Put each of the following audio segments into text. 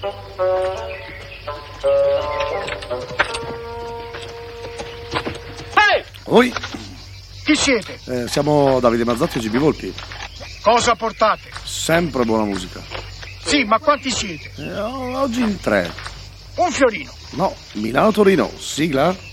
Ehi! Voi? Chi siete? Siamo Davide Mazzotti e GB Volpi. Cosa portate? Sempre buona musica. Sì, ma quanti siete? Oggi in 3. Un fiorino. No, Milano Torino, sigla.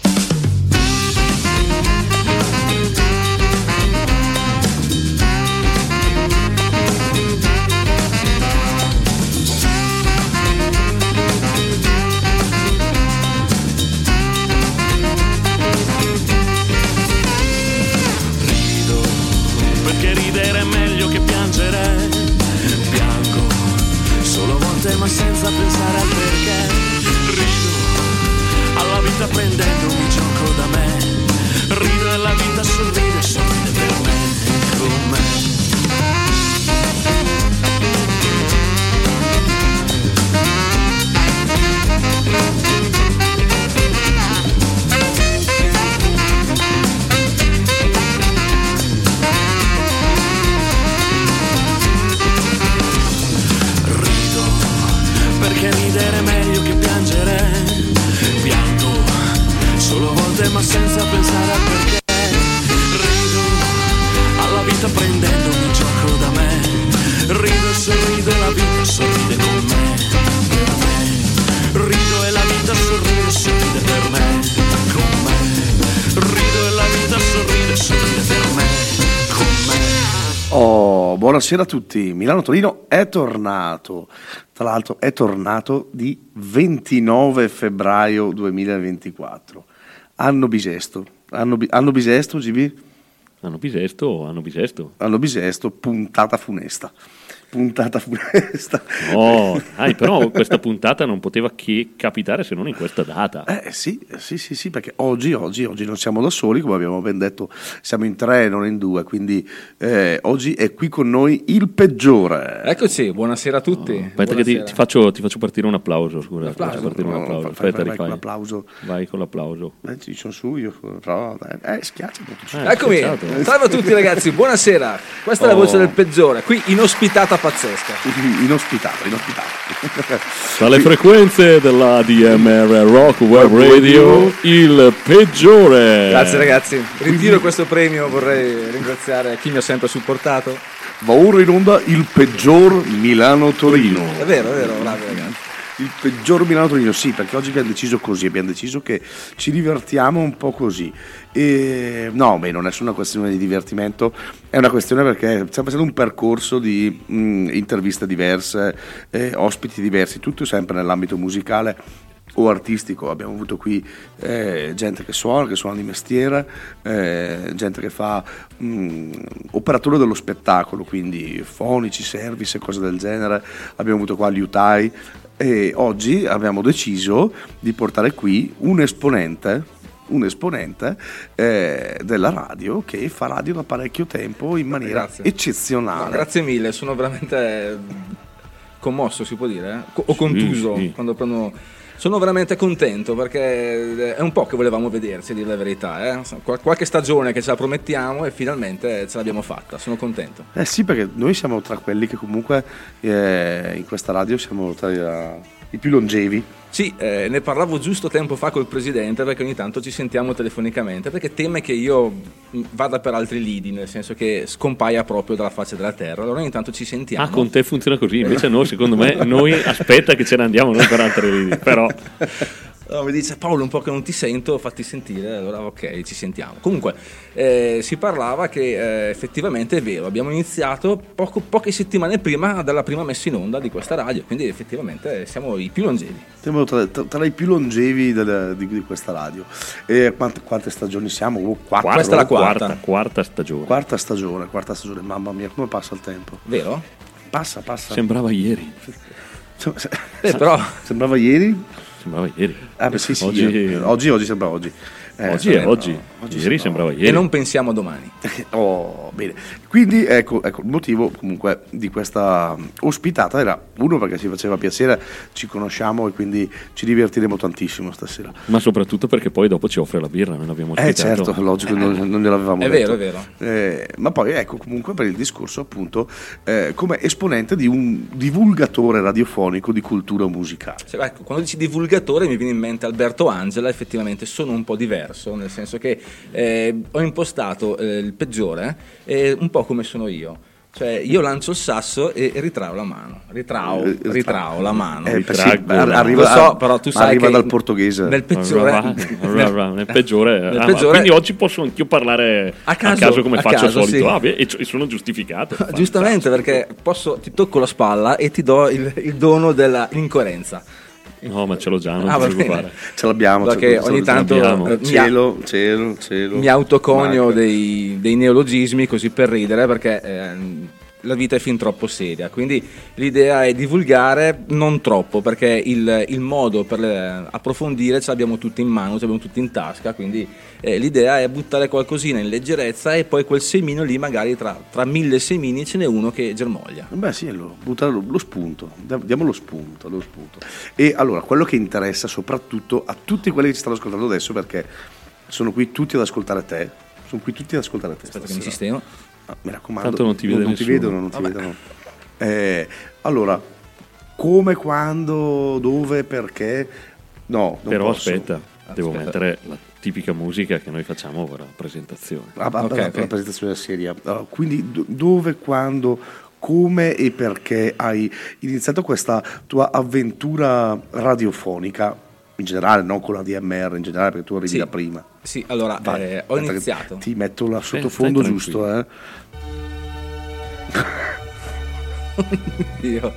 Buonasera a tutti, Milano Torino è tornato, tra l'altro è tornato di 29 febbraio 2024, anno bisesto GB? Anno bisesto, puntata funesta. No, però questa puntata non poteva che capitare se non in questa data. Sì, perché oggi non siamo da soli, come abbiamo ben detto, siamo in 3, non in 2, quindi oggi è qui con noi il peggiore. Eccoci, buonasera a tutti. Aspetta che ti faccio partire un applauso, scusa. Vai con l'applauso. Ci sono su io, però schiaccia. Eccomi, salve a tutti ragazzi, buonasera. Questa è la voce del peggiore, qui inospitata pazzesca. Inospitato. Dalle frequenze della DMR Rock Web Radio, il peggiore. Grazie ragazzi, ritiro questo premio, vorrei ringraziare chi mi ha sempre supportato. Vauro in onda, il peggior Milano Torino. È vero, bravo ragazzi. Il peggior Milano Torino, sì, perché oggi abbiamo deciso che ci divertiamo un po' così. No, non è solo una questione di divertimento, è una questione perché stiamo facendo un percorso di interviste diverse, ospiti diversi, tutto sempre nell'ambito musicale o artistico. Abbiamo avuto qui gente che suona di mestiere, gente che fa operatore dello spettacolo, quindi fonici, service e cose del genere. Abbiamo avuto qua gli utai. E oggi abbiamo deciso di portare qui un esponente della radio che fa radio da parecchio tempo in maniera eccezionale. Grazie mille, sono veramente commosso, si può dire? O contuso, sì. Quando prendo... Sono veramente contento perché è un po' che volevamo vederci, a dire la verità. Qualche stagione che ce la promettiamo e finalmente ce l'abbiamo fatta, sono contento. Eh sì, perché noi siamo tra quelli che comunque in questa radio siamo tra i più longevi. Sì, ne parlavo giusto tempo fa col presidente perché ogni tanto ci sentiamo telefonicamente perché teme che io vada per altri lidi, nel senso che scompaia proprio dalla faccia della terra, allora ogni tanto ci sentiamo. Ah, con te funziona così, invece no, secondo me noi aspetta che ce ne andiamo non per altri lidi, però... Allora mi dice Paolo un po' che non ti sento, fatti sentire, allora ok, ci sentiamo. Comunque si parlava che effettivamente è vero, abbiamo iniziato poche settimane prima dalla prima messa in onda di questa radio, quindi effettivamente siamo i più longevi. Siamo tra i più longevi di questa radio. E quante stagioni siamo? Questa è la quarta stagione, mamma mia come passa il tempo. Vero? Passa. Sembrava ieri. Oggi sembra oggi. Oggi ieri sembrava ieri. E non pensiamo a domani. Oh, bene. Quindi ecco il motivo comunque di questa ospitata era uno perché ci faceva piacere, ci conosciamo e quindi ci divertiremo tantissimo stasera. Ma soprattutto perché poi dopo ci offre la birra, noi l'abbiamo ospitato. Certo, logico, non gliel'avevamo detto. È vero. Ma poi ecco comunque per il discorso appunto come esponente di un divulgatore radiofonico di cultura musicale. Cioè, ecco, quando dici divulgatore mi viene in mente Alberto Angela, effettivamente sono un po' diverso, nel senso che ho impostato il peggiore un po' come sono io. Cioè io lancio il sasso e ritrao la mano. Arriva dal portoghese. Nel peggiore. Quindi oggi posso anch'io parlare a caso come faccio al solito. Sì. E sono giustificato. Giustamente, perché ti tocco la spalla e ti do il dono della incoerenza. No, ma ce l'ho già, non ti preoccupare. Ce l'abbiamo. Perché ogni tanto cielo. Mi autoconio dei neologismi così per ridere, perché la vita è fin troppo seria. Quindi l'idea è divulgare non troppo, perché il modo per approfondire ce l'abbiamo tutti in mano, ce l'abbiamo tutti in tasca. Quindi l'idea è buttare qualcosina in leggerezza e poi quel semino lì magari tra 1000 semini ce n'è uno che germoglia. Beh sì, buttare lo spunto, diamo lo spunto. E allora quello che interessa soprattutto a tutti quelli che ci stanno ascoltando adesso, perché sono qui tutti ad ascoltare te, Aspetta che mi sistemo. Ah, mi raccomando, tanto non ti vedono. Allora, come, quando, dove, perché? No, non però posso. Aspetta, devo mettere la tipica musica che noi facciamo per la presentazione. Okay. La presentazione seria. Allora, quindi dove, quando, come e perché hai iniziato questa tua avventura radiofonica? In generale, non con la DMR, in generale, perché tu arrivi da prima. Sì, allora ho iniziato. Ti metto la sottofondo giusto, Oddio.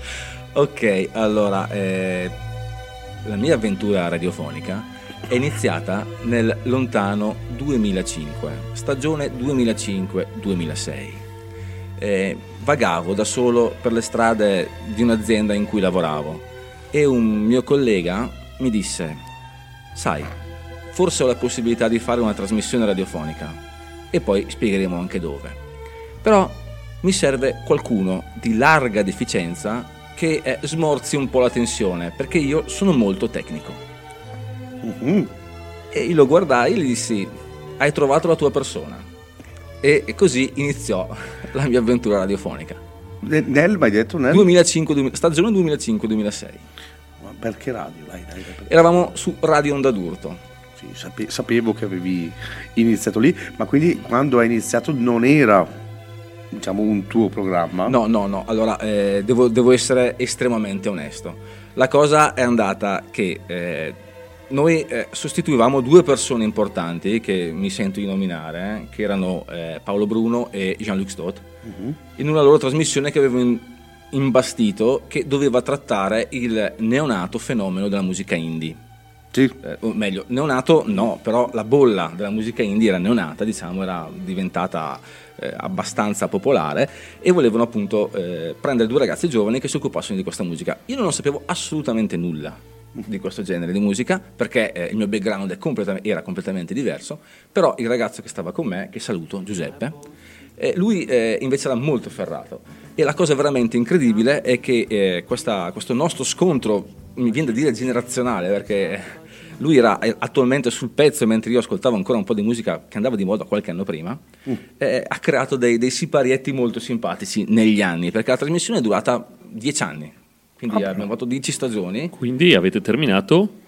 Ok, allora la mia avventura radiofonica è iniziata nel lontano 2005, stagione 2005-2006. Vagavo da solo per le strade di un'azienda in cui lavoravo e un mio collega mi disse: sai, forse ho la possibilità di fare una trasmissione radiofonica e poi spiegheremo anche dove, però mi serve qualcuno di larga deficienza che smorzi un po' la tensione, perché io sono molto tecnico. E io lo guardai e gli dissi: hai trovato la tua persona. E così iniziò la mia avventura radiofonica nel 2005, stagione 2005-2006. Perché radio? Dai. Eravamo su Radio Onda d'Urto. Sì, sapevo che avevi iniziato lì, ma quindi quando hai iniziato non era, diciamo, un tuo programma? No. Allora, devo essere estremamente onesto. La cosa è andata che noi sostituivamo due persone importanti che mi sento di nominare, che erano Paolo Bruno e Jean-Luc Stott, in una loro trasmissione che avevo imbastito, che doveva trattare il neonato fenomeno della musica indie. Sì. O meglio, neonato no, però la bolla della musica indie era neonata, diciamo, era diventata abbastanza popolare, e volevano appunto prendere due ragazzi giovani che si occupassero di questa musica. Io non sapevo assolutamente nulla di questo genere di musica, perché il mio background era completamente diverso, però il ragazzo che stava con me, che saluto, Giuseppe, lui invece era molto ferrato, e la cosa veramente incredibile è che questo nostro scontro, mi viene da dire generazionale, perché lui era attualmente sul pezzo mentre io ascoltavo ancora un po' di musica che andava di moda qualche anno prima, ha creato dei siparietti molto simpatici negli anni, perché la trasmissione è durata 10 anni, quindi abbiamo fatto 10 stagioni. Quindi avete terminato?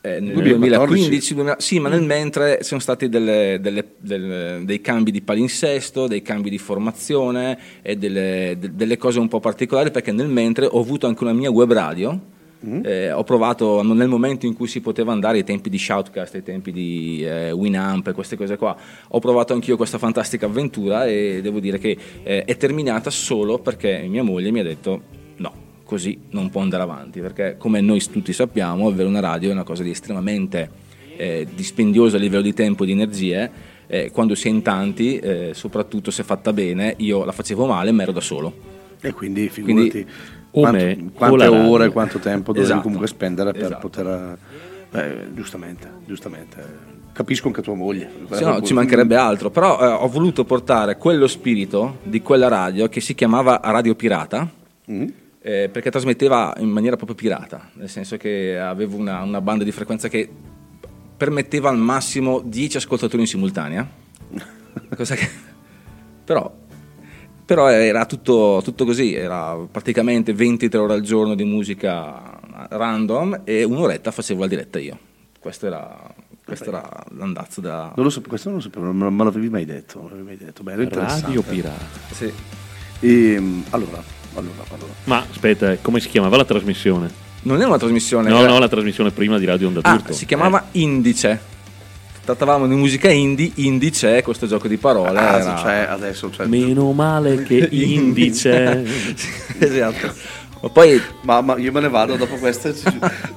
Nel 2015, sì, ma nel mentre sono stati dei cambi di palinsesto, dei cambi di formazione e delle cose un po' particolari, perché nel mentre ho avuto anche una mia web radio. Ho provato nel momento in cui si poteva andare, ai tempi di Shoutcast, ai tempi di Winamp e queste cose qua, ho provato anch'io questa fantastica avventura, e devo dire che è terminata solo perché mia moglie mi ha detto: così non può andare avanti, perché come noi tutti sappiamo, avere una radio è una cosa di estremamente dispendiosa a livello di tempo e di energie, quando si è in tanti, soprattutto se fatta bene. Io la facevo male, ma ero da solo. E quindi figurati quante ore, quanto tempo dovevi comunque spendere per poter... Giustamente. Capisco anche tua moglie. Sì, no, ci mancherebbe altro, però ho voluto portare quello spirito di quella radio che si chiamava Radio Pirata, perché trasmetteva in maniera proprio pirata, nel senso che avevo una banda di frequenza che permetteva al massimo 10 ascoltatori in simultanea, cosa che però era tutto così, era praticamente 23 ore al giorno di musica random e un'oretta facevo la diretta io. Questo era l'andazzo da... Non lo so, questo non lo sapevo, non me l'avevi mai detto. Bello, interessante. Radio Pirata. Sì. Allora. Ma aspetta, come si chiamava la trasmissione? Non era una trasmissione. No, la trasmissione prima di Radio Onda d'Urto. Si chiamava Indice. Trattavamo di musica indie, Indice, questo gioco di parole. Adesso c'è. Meno male che Indice. Esatto. Ma poi mamma, io me ne vado dopo questa,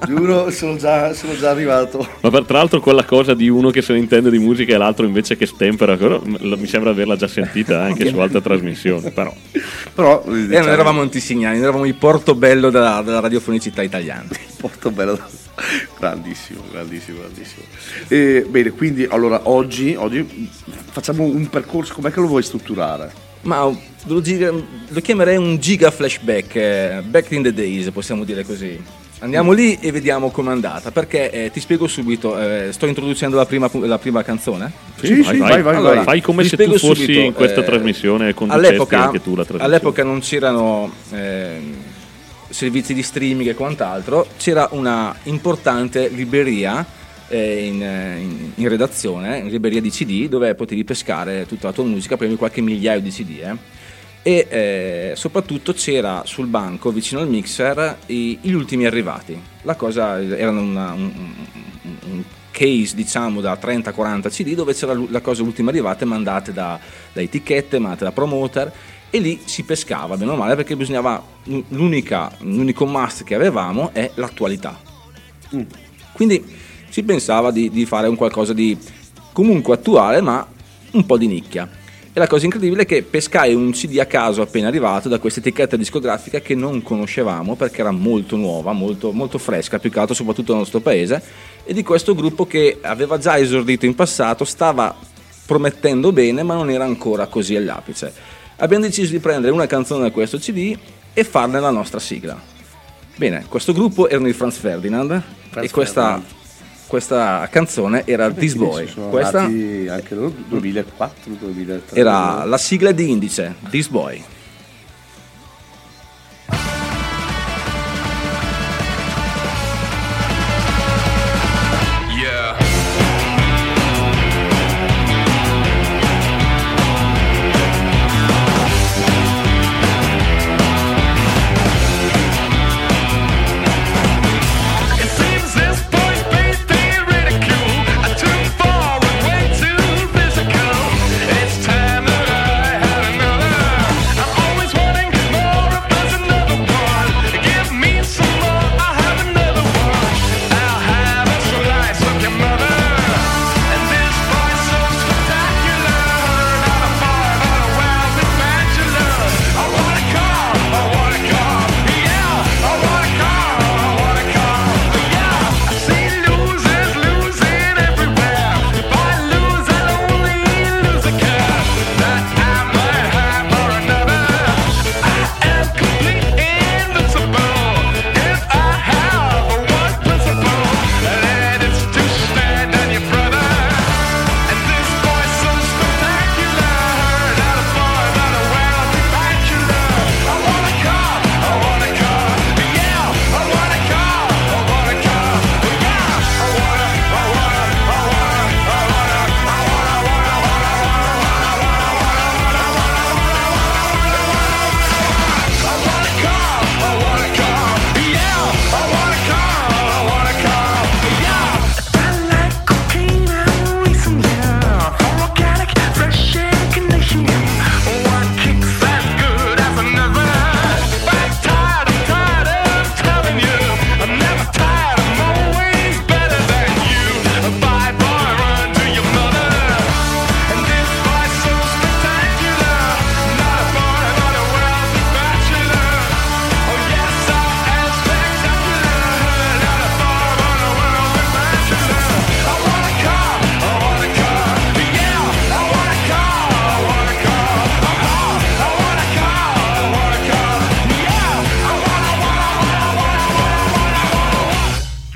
giuro, sono già arrivato. Ma tra l'altro quella cosa di uno che se ne intende di musica e l'altro invece che stempera, mi sembra averla già sentita anche su altre trasmissioni, però diciamo... non eravamo antisignani, eravamo i Portobello della radiofonicità italiana. Portobello, grandissimo. Bene, quindi allora oggi facciamo un percorso, com'è che lo vuoi strutturare? Ma lo chiamerei un giga flashback, back in the days, possiamo dire così. Andiamo lì e vediamo com'è andata, perché ti spiego subito, sto introducendo la prima canzone. Sì, vai. Allora, fai come se tu fossi subito, in questa trasmissione e conducessi anche tu la trasmissione. All'epoca non c'erano servizi di streaming e quant'altro, c'era una importante libreria in redazione, in libreria di CD, dove potevi pescare tutta la tua musica, prendi qualche migliaio di CD e soprattutto c'era sul banco vicino al mixer gli ultimi arrivati. La cosa era un case, diciamo, da 30-40 CD dove c'era la cosa ultima arrivata, mandate da etichette, mandate da promoter, e lì si pescava bene o male, perché bisognava, l'unico must che avevamo è l'attualità. Quindi si pensava di fare un qualcosa di comunque attuale, ma un po' di nicchia. E la cosa incredibile è che pescai un CD a caso appena arrivato da questa etichetta discografica che non conoscevamo, perché era molto nuova, molto, molto fresca, più che altro soprattutto nel nostro paese, e di questo gruppo che aveva già esordito in passato, stava promettendo bene, ma non era ancora così all'apice. Abbiamo deciso di prendere una canzone da questo CD e farne la nostra sigla. Bene, questo gruppo erano i Franz Ferdinand e questa canzone era This Boy. Questa anche 2004-2003. Era la sigla di Indice, This Boy.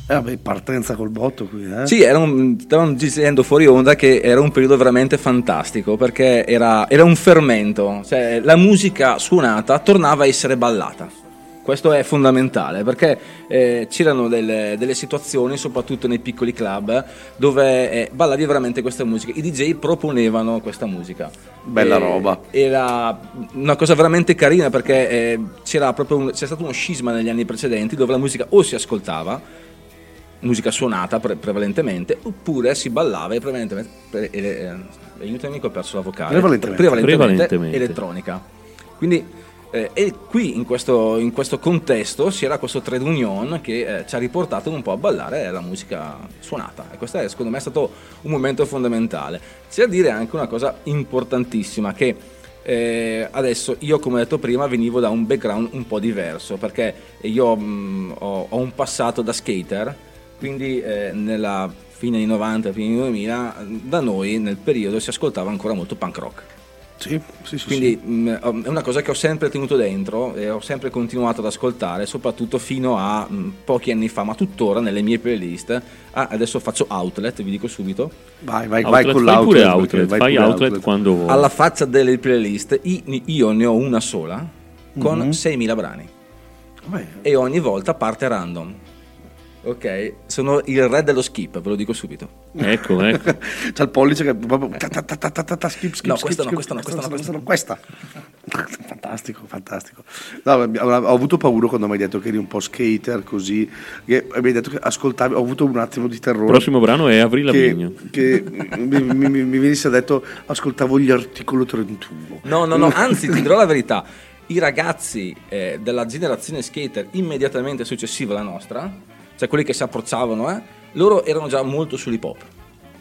Vabbè, partenza col botto qui, eh? Sì, stavamo dicendo fuori onda che era un periodo veramente fantastico, perché era un fermento, cioè la musica suonata tornava a essere ballata. Questo è fondamentale, perché c'erano delle situazioni, soprattutto nei piccoli club, dove ballavi veramente questa musica. I DJ proponevano questa musica. Bella roba. Era una cosa veramente carina, perché c'era stato uno scisma negli anni precedenti dove la musica o si ascoltava, musica suonata prevalentemente, oppure si ballava e prevalentemente elettronica. Quindi e qui in questo contesto c'era questo trade union che ci ha riportato un po' a ballare la musica suonata, e questo è, secondo me, è stato un momento fondamentale. C'è da dire anche una cosa importantissima, che adesso io, come ho detto prima, venivo da un background un po' diverso, perché io ho un passato da skater. Quindi nella fine dei 90, fine dei 2000, da noi nel periodo si ascoltava ancora molto punk rock. Sì. Quindi è una cosa che ho sempre tenuto dentro e ho sempre continuato ad ascoltare, soprattutto fino a pochi anni fa, ma tuttora nelle mie playlist. Adesso faccio outlet, vi dico subito. Vai con l'outlet. Fai outlet quando vuoi. Alla faccia delle playlist, io ne ho una sola con 6.000 brani. Beh. E ogni volta parte random. Ok, sono il re dello skip, ve lo dico subito. Ecco. C'è il pollice che proprio skip. No, questa. Fantastico. No, ho avuto paura quando mi hai detto che eri un po' skater, così, che mi hai detto che ascoltavi, ho avuto un attimo di terrore. Il prossimo brano è Avril Lavigne. Che mi venisse detto ascoltavo gli Articolo 31. No, anzi, ti dirò la verità. I ragazzi della generazione skater immediatamente successiva alla nostra, cioè quelli che si approcciavano, loro erano già molto sull'hip hop.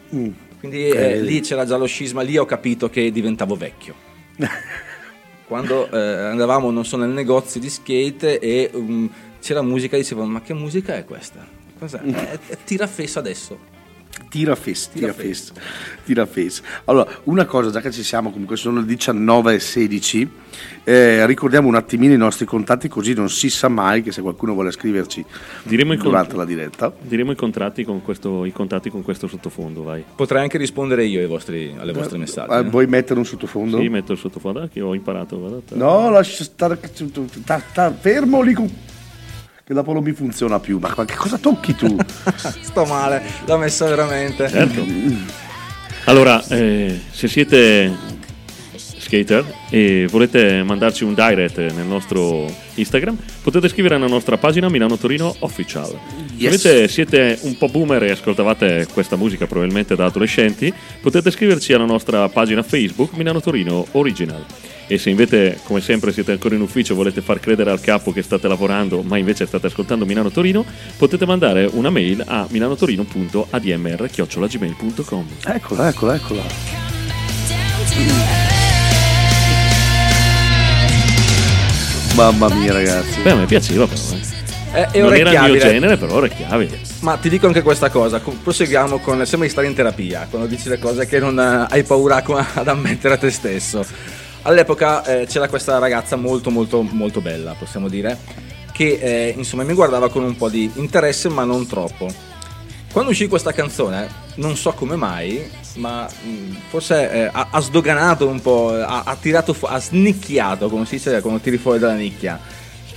Quindi lì c'era già lo scisma, lì ho capito che diventavo vecchio. Quando andavamo, non so, nel negozio di skate e c'era musica, dicevano: ma che musica è questa? Cos'è? Tirafesso adesso. Tirafesso. Allora, una cosa, già che ci siamo, comunque sono le 19:16, ricordiamo un attimino i nostri contatti, così non si sa mai che se qualcuno vuole scriverci durante la diretta. Diremo i contatti con questo sottofondo, vai. Potrei anche rispondere io alle vostre messaggi. Vuoi mettere un sottofondo? Sì, metto il sottofondo, che ho imparato. Guardate. No, lascia stare, fermo lì con... che dopo non mi funziona più, ma che cosa tocchi tu? Sto male, l'ho messo veramente. Certo. Allora, se siete skater e volete mandarci un direct nel nostro Instagram, potete scrivere alla nostra pagina Milano Torino Official. Yes. Se invece siete un po' boomer e ascoltavate questa musica probabilmente da adolescenti, potete scriverci alla nostra pagina Facebook Milano Torino Original. E se invece, come sempre, siete ancora in ufficio e volete far credere al capo che state lavorando, ma invece state ascoltando Milano Torino, potete mandare una mail a milanotorino.admr@gmail.com. Eccola. Mamma mia, ragazzi. Beh, a me piaceva però, non era il mio genere, però orecchiabile. Ma ti dico anche questa cosa, proseguiamo con... sembra di stare in terapia quando dici le cose che non hai paura ad ammettere a te stesso. All'epoca c'era questa ragazza molto molto molto bella, possiamo dire, che insomma mi guardava con un po' di interesse, ma non troppo. Quando uscì questa canzone, non so come mai, ma forse ha sdoganato un po', ha snicchiato, come si dice quando tiri fuori dalla nicchia,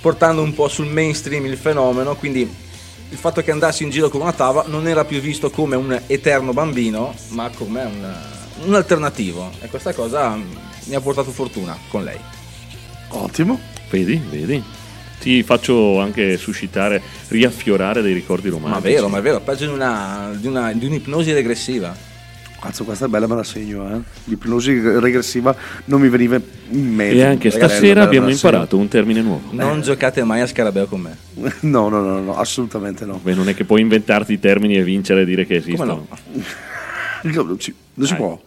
portando un po' sul mainstream il fenomeno. Quindi il fatto che andassi in giro con una tava non era più visto come un eterno bambino, ma come un alternativo, e questa cosa... mi ha portato fortuna con lei. Ottimo. Vedi. Ti faccio anche riaffiorare dei ricordi romantici. Ma è vero, peggio di un'ipnosi regressiva. Cazzo, questa è bella, me la segno, L'ipnosi regressiva non mi veniva in mente. E anche stasera abbiamo imparato un termine nuovo. Non giocate mai a scarabeo con me. No, assolutamente no. Beh, non è che puoi inventarti i termini e vincere e dire che esistono. Come no? Non si può.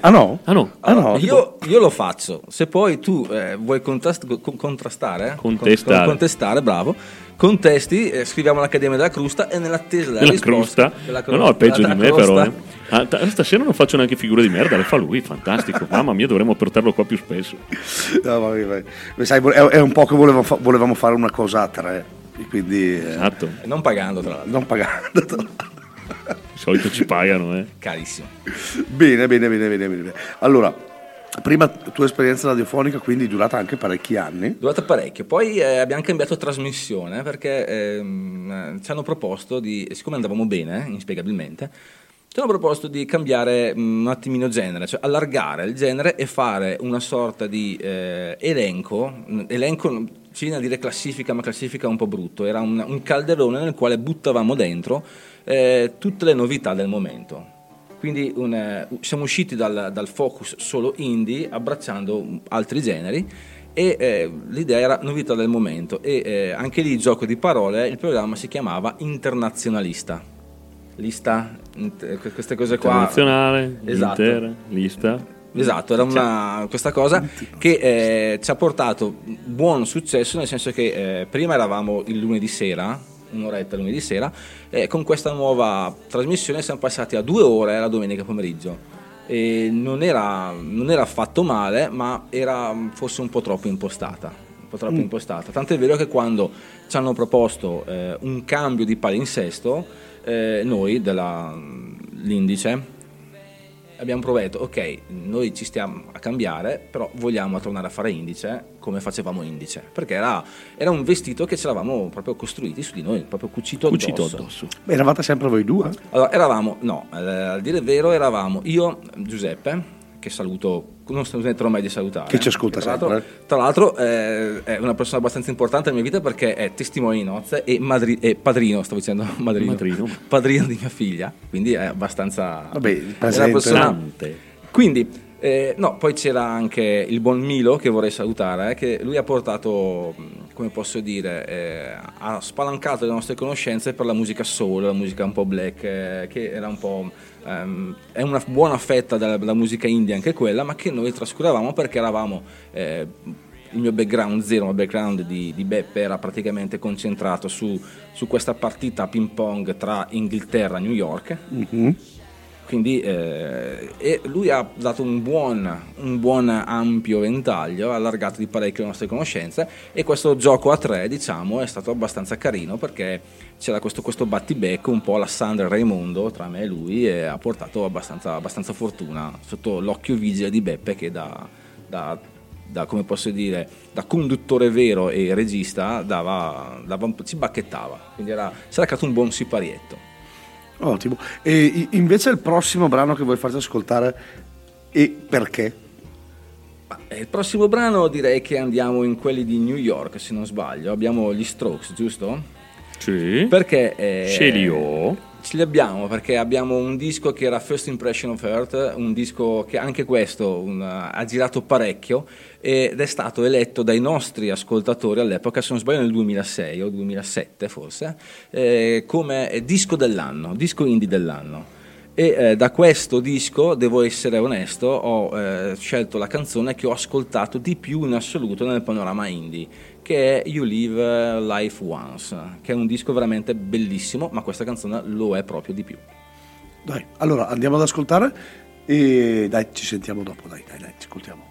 Ah no. Allora, io lo faccio. Se poi tu vuoi contestare, bravo, contesti, scriviamo all'Accademia della Crusta, e nell'attesa della risposta. No, è peggio di me però. Stasera non faccio neanche figure di merda, le fa lui, fantastico. Mamma mia, dovremmo portarlo qua più spesso. No, vai. Sai, è un po' che volevamo fare una cosa a tre. e quindi esatto. Non pagando, tra l'altro. Non pagando, tra l'altro. Di solito ci pagano, eh? Carissimo. Bene. Allora, prima tua esperienza radiofonica, quindi durata anche parecchi anni. Durata parecchio. Poi abbiamo cambiato trasmissione perché ci hanno proposto di, siccome andavamo bene, inspiegabilmente, ci hanno proposto di cambiare un attimino genere, cioè allargare il genere e fare una sorta di elenco, c'è da dire classifica, ma classifica un po' brutto, era un calderone nel quale buttavamo dentro tutte le novità del momento. Quindi siamo usciti dal focus solo indie, abbracciando altri generi, e l'idea era novità del momento, e anche lì gioco di parole, il programma si chiamava Internazionalista. Lista, queste cose qua. Internazionale, esatto. Lista. Esatto, era questa cosa che ci ha portato buon successo, nel senso che prima eravamo il lunedì sera, un'oretta lunedì sera, e con questa nuova trasmissione siamo passati a 2 ore la domenica pomeriggio. E non era affatto male, ma era forse un po' troppo impostata. Tant'è vero che quando ci hanno proposto un cambio di palinsesto, noi dell'Indice abbiamo provato, ok, noi ci stiamo a cambiare, però vogliamo tornare a fare Indice come facevamo Indice, perché era un vestito che ce l'avamo proprio costruiti su di noi, proprio cucito addosso. Beh, eravate sempre voi due? Allora, a dire il vero eravamo io, Giuseppe, che saluto, non smetterò mai di salutare, che ci ascolta sempre. Tra l'altro è una persona abbastanza importante nella mia vita, perché è testimone di nozze e padrino di mia figlia, quindi è abbastanza, vabbè, presente. Quindi poi c'era anche il buon Milo, che vorrei salutare, che lui ha portato, come posso dire, ha spalancato le nostre conoscenze per la musica soul, la musica un po' black, che era un po'... è una buona fetta della musica indie anche quella, ma che noi trascuravamo perché eravamo... il mio background zero, il background di Beppe era praticamente concentrato su questa partita a ping pong tra Inghilterra e New York. Mm-hmm. Quindi e lui ha dato un buon ampio ventaglio, ha allargato di parecchio le nostre conoscenze, e questo gioco a tre, diciamo, è stato abbastanza carino, perché c'era questo battibecco un po' alla Sandra e Raimondo tra me e lui, e ha portato abbastanza fortuna sotto l'occhio vigile di Beppe, che da come posso dire, da conduttore vero e regista ci bacchettava, quindi si era creato un buon siparietto. Ottimo. E invece il prossimo brano che vuoi farci ascoltare, e perché? Il prossimo brano direi che andiamo in quelli di New York, se non sbaglio. Abbiamo gli Strokes, giusto? Sì. Perché ce li abbiamo, perché abbiamo un disco che era First Impression of Earth, un disco che anche questo ha girato parecchio, ed è stato eletto dai nostri ascoltatori all'epoca, se non sbaglio nel 2006 o 2007 forse, come disco dell'anno, disco indie dell'anno. E da questo disco, devo essere onesto, ho scelto la canzone che ho ascoltato di più in assoluto nel panorama indie, che è You Live Life Once, che è un disco veramente bellissimo, ma questa canzone lo è proprio di più. Dai, allora andiamo ad ascoltare e dai, ci sentiamo dopo, dai, ci ascoltiamo.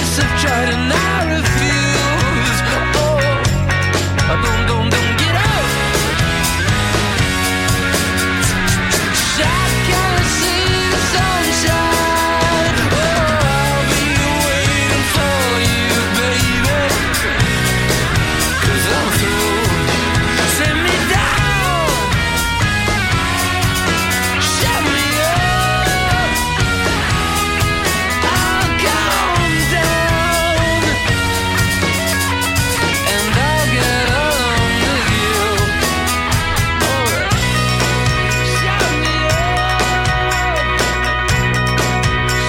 Yes, I've tried and I refuse. Oh, don't get out. I can't see the sunshine. Oh, I'll be waiting for you, baby, 'cause I'm through. Send me down, shut me up, I'll calm down, and I'll get along with you. Oh, shut me up, shut me up, and I'll get along with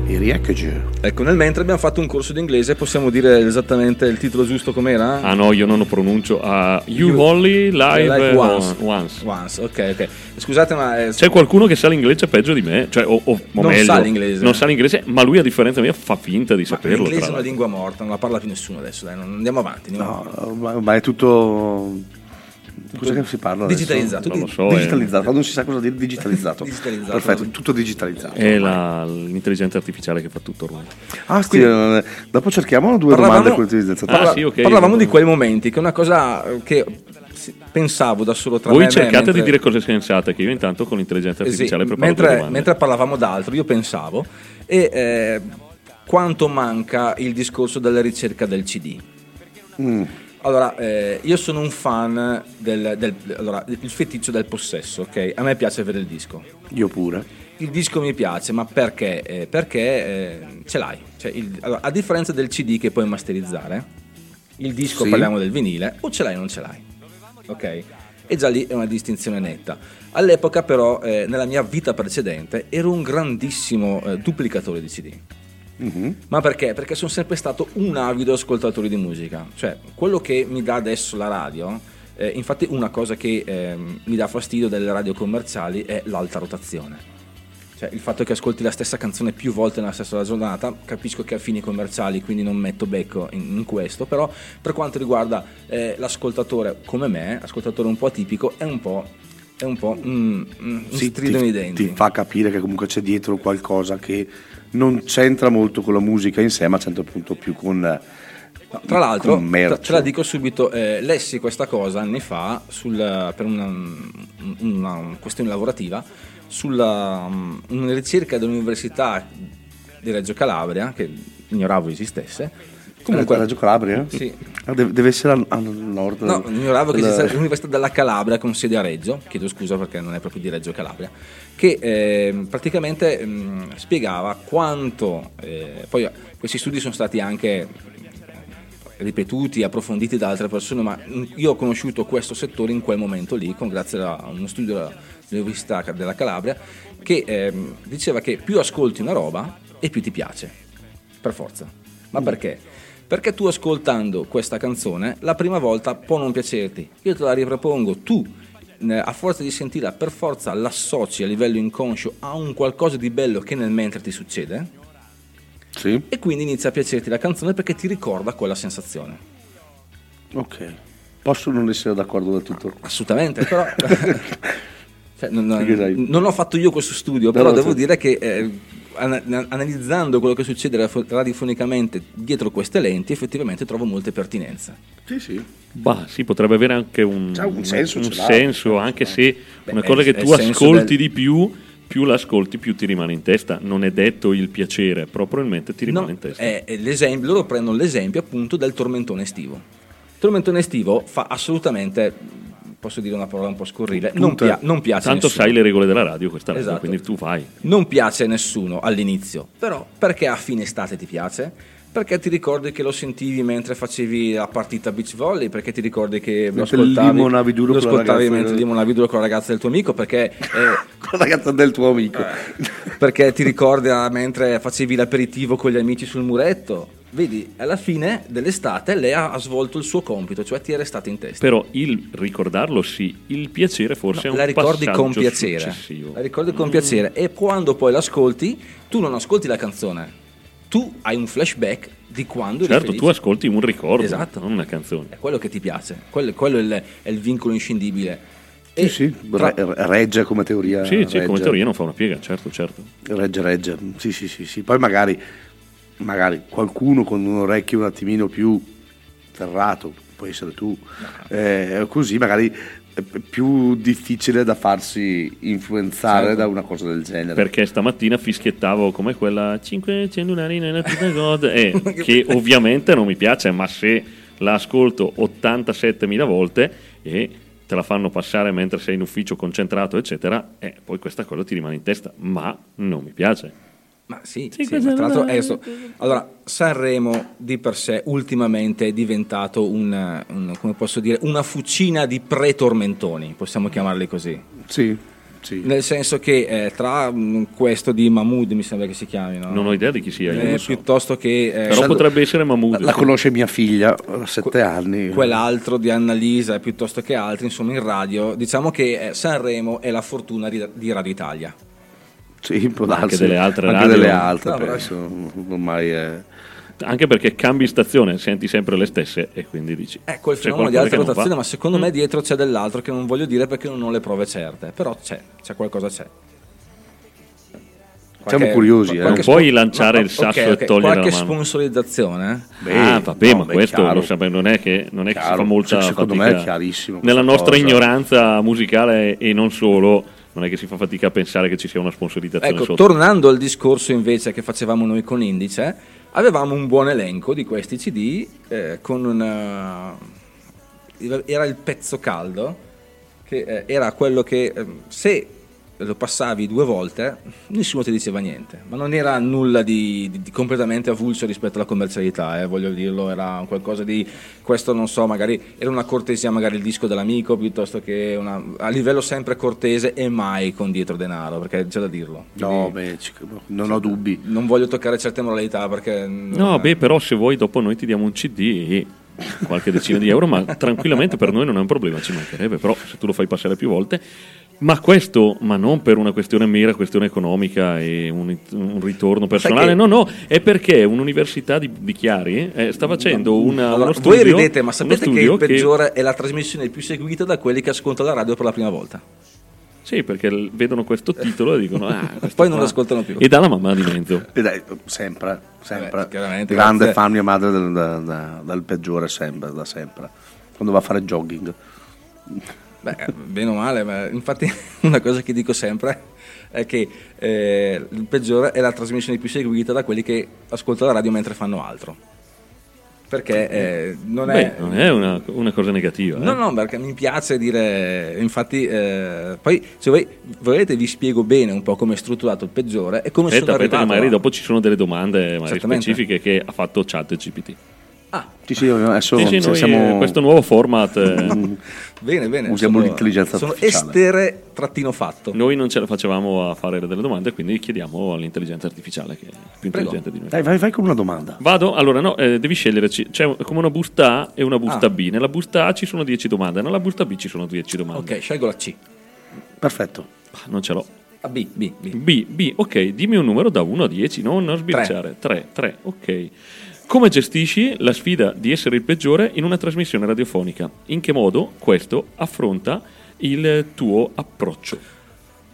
you. E rieccoci. Ecco, nel mentre abbiamo fatto un corso di inglese, possiamo dire esattamente il titolo giusto com'era? Ah no, io non lo pronuncio. You Only Live Once. Once, ok. Scusate, ma c'è qualcuno che sa l'inglese peggio di me, cioè o non meglio, sa l'inglese. Non sa l'inglese, ma lui a differenza mia fa finta di saperlo. L'inglese è una lingua morta, non la parla più nessuno adesso, dai, andiamo avanti. No, ma è tutto. Cosa che si parla adesso? Digitalizzato. Non lo so, digitalizzato, non si sa cosa dire. Digitalizzato. Digitalizzato. Perfetto, tutto digitalizzato. È l'intelligenza artificiale che fa tutto ormai. Ah, quindi, dopo cerchiamo due domande con l'intelligenza artificiale. Sì, okay. Parlavamo di quei momenti, che è una cosa che pensavo da solo tra voi me cercate mentre... di dire cose sensate, che io intanto con l'intelligenza artificiale preparo due domande. Mentre parlavamo d'altro, io pensavo quanto manca il discorso della ricerca del CD. Allora, io sono un fan allora, il feticcio del possesso, ok? A me piace avere il disco. Io pure. Il disco mi piace, ma perché? Perché ce l'hai. Cioè, allora, a differenza del CD che puoi masterizzare, il disco, sì, parliamo del vinile, o ce l'hai o non ce l'hai, ok? E già lì è una distinzione netta. All'epoca però, nella mia vita precedente, ero un grandissimo duplicatore di CD. Mm-hmm. Ma perché? Perché sono sempre stato un avido ascoltatore di musica. Cioè, quello che mi dà adesso la radio, infatti una cosa che mi dà fastidio delle radio commerciali è l'alta rotazione. Cioè, il fatto che ascolti la stessa canzone più volte nella stessa giornata. Capisco che ha fini commerciali, quindi non metto becco in questo. Però per quanto riguarda l'ascoltatore come me, ascoltatore un po' atipico, è un po' si stridono i denti. Ti fa capire che comunque c'è dietro qualcosa che non c'entra molto con la musica in sé, ma c'entra appunto più con tra l'altro commercio. Te la dico subito, lessi questa cosa anni fa per una questione lavorativa sulla una ricerca dell'Università di Reggio Calabria, che ignoravo esistesse. Comunque Reggio Calabria? Sì. Deve essere al nord. No, ignoravo che esiste l'Università della Calabria con sede a Reggio, chiedo scusa perché non è proprio di Reggio Calabria, che praticamente spiegava quanto poi questi studi sono stati anche ripetuti, approfonditi da altre persone, ma io ho conosciuto questo settore in quel momento lì, grazie a uno studio dell'Università della Calabria, che diceva che più ascolti una roba e più ti piace, per forza. Ma perché? Perché tu ascoltando questa canzone la prima volta può non piacerti, io te la ripropongo, tu a forza di sentirla per forza l'associ a livello inconscio a un qualcosa di bello che nel mentre ti succede, sì, e quindi inizia a piacerti la canzone perché ti ricorda quella sensazione. Ok, posso non essere d'accordo del tutto? Assolutamente, però cioè, non ho fatto io questo studio, però devo dire che... analizzando quello che succede radiofonicamente dietro queste lenti, effettivamente trovo molte pertinenze. Sì, sì. Bah, sì, potrebbe avere anche un senso anche se una cosa che tu ascolti di più l'ascolti, più ti rimane in testa. Non è detto il piacere, probabilmente ti rimane in testa. Loro prendono l'esempio appunto del tormentone estivo. Il tormentone estivo fa assolutamente... posso dire una parola un po' scorrile, non piace tanto nessuno. Sai le regole della radio, questa radio, esatto. Quindi tu fai. Non piace a nessuno all'inizio, però perché a fine estate ti piace? Perché ti ricordi che lo sentivi mentre facevi la partita beach volley, perché ti ricordi che lo ascoltavi mentre limonavi duro con la ragazza del tuo amico, perché con la ragazza del tuo amico. Perché ti ricordi mentre facevi l'aperitivo con gli amici sul muretto. Vedi, alla fine dell'estate lei ha svolto il suo compito, cioè ti è restato in testa. Però il ricordarlo sì, il piacere forse è un passaggio successivo. La ricordi con piacere e quando poi l'ascolti, tu non ascolti la canzone, tu hai un flashback di quando eri felice. Tu ascolti un ricordo, esatto, non una canzone. È quello che ti piace, quello è il vincolo inscindibile. Sì, sì, regge come teoria. Sì, regge. Come teoria non fa una piega, certo. Regge, sì. Poi magari qualcuno con un orecchio un attimino più ferrato, puoi essere tu, così magari è più difficile da farsi influenzare, certo, da una cosa del genere. Perché stamattina fischiettavo come quella 5 cellulari nella pizza god, che ovviamente non mi piace, ma se la ascolto 87.000 volte e te la fanno passare mentre sei in ufficio concentrato, eccetera, poi questa cosa ti rimane in testa, ma non mi piace. Ma sì, ma tra l'altro allora, Sanremo di per sé ultimamente è diventato come posso dire, una fucina di pre-tormentoni, possiamo chiamarli così. Sì. Nel senso che tra questo di Mahmood, mi sembra che si chiami, no? Non ho idea di chi sia, io non so. Piuttosto che però potrebbe essere Mahmood. La conosce mia figlia, ha 7 anni. Quell'altro di Anna Lisa, piuttosto che altri, insomma, in radio. Diciamo che Sanremo è la fortuna di Radio Italia. Sì, può darsi. Anche delle altre radio. Anche delle altre, penso, ormai è... Anche perché cambi stazione, senti sempre le stesse e quindi dici... Ecco il fenomeno di altre rotazioni, ma secondo me dietro c'è dell'altro che non voglio dire perché non ho le prove certe, però c'è qualcosa, c'è. Siamo curiosi, non puoi lanciare il sasso e togliere la mano. Qualche sponsorizzazione? Vabbè, ma questo chiaro. Lo sappiamo, non è chiaro, che si fa molta secondo fatica. Me è chiarissimo. Nella nostra ignoranza musicale e non solo... Non è che si fa fatica a pensare che ci sia una sponsorizzazione sotto. Tornando al discorso invece che facevamo noi con Indice, avevamo un buon elenco di questi CD con una... Era il pezzo caldo, che era quello che se lo passavi 2 volte nessuno ti diceva niente, ma non era nulla di completamente avulso rispetto alla commercialità, voglio dirlo, era qualcosa di questo, non so, magari era una cortesia, magari il disco dell'amico, piuttosto che a livello sempre cortese e mai con dietro denaro, perché c'è da dirlo. Non ho dubbi, non voglio toccare certe moralità perché però se vuoi dopo noi ti diamo un CD qualche decina di euro, ma tranquillamente, per noi non è un problema, ci mancherebbe, però se tu lo fai passare più volte. Ma questo, ma non per una questione mera questione economica e un ritorno personale, no, è perché un'università di Chiari sta facendo uno studio. Voi ridete, ma sapete che Il Peggiore è la trasmissione più seguita da quelli che ascoltano la radio per la prima volta? Sì, perché vedono questo titolo e dicono poi non lo ascoltano più. E dà la mamma di mezzo. Sempre, chiaramente, grande fan mia madre del Peggiore, sempre, da sempre, quando va a fare jogging. Bene o male, ma infatti una cosa che dico sempre è che Il Peggiore è la trasmissione più seguita da quelli che ascoltano la radio mentre fanno altro, perché non è una cosa negativa. No, perché mi piace dire, infatti poi se voi volete vi spiego bene un po' come è strutturato Il Peggiore e come sono arrivato, magari dopo ci sono delle domande specifiche che ha fatto ChatGPT. Sì, adesso noi siamo... questo nuovo format bene, usiamo l'intelligenza artificiale. Sono estere-fatto. Noi non ce la facevamo a fare delle domande, quindi chiediamo all'intelligenza artificiale, che è più intelligente di noi. Dai, vai con una domanda. Vado? Allora devi scegliere, c'è come una busta A e una busta B. Nella busta A ci sono 10 domande, nella busta B ci sono 10 domande. Ok, scelgo la C. Perfetto. Non ce l'ho. B. Ok, dimmi un numero da 1 a 10, non sbirciare. 3, ok. Come gestisci la sfida di essere il peggiore in una trasmissione radiofonica? In che modo questo affronta il tuo approccio?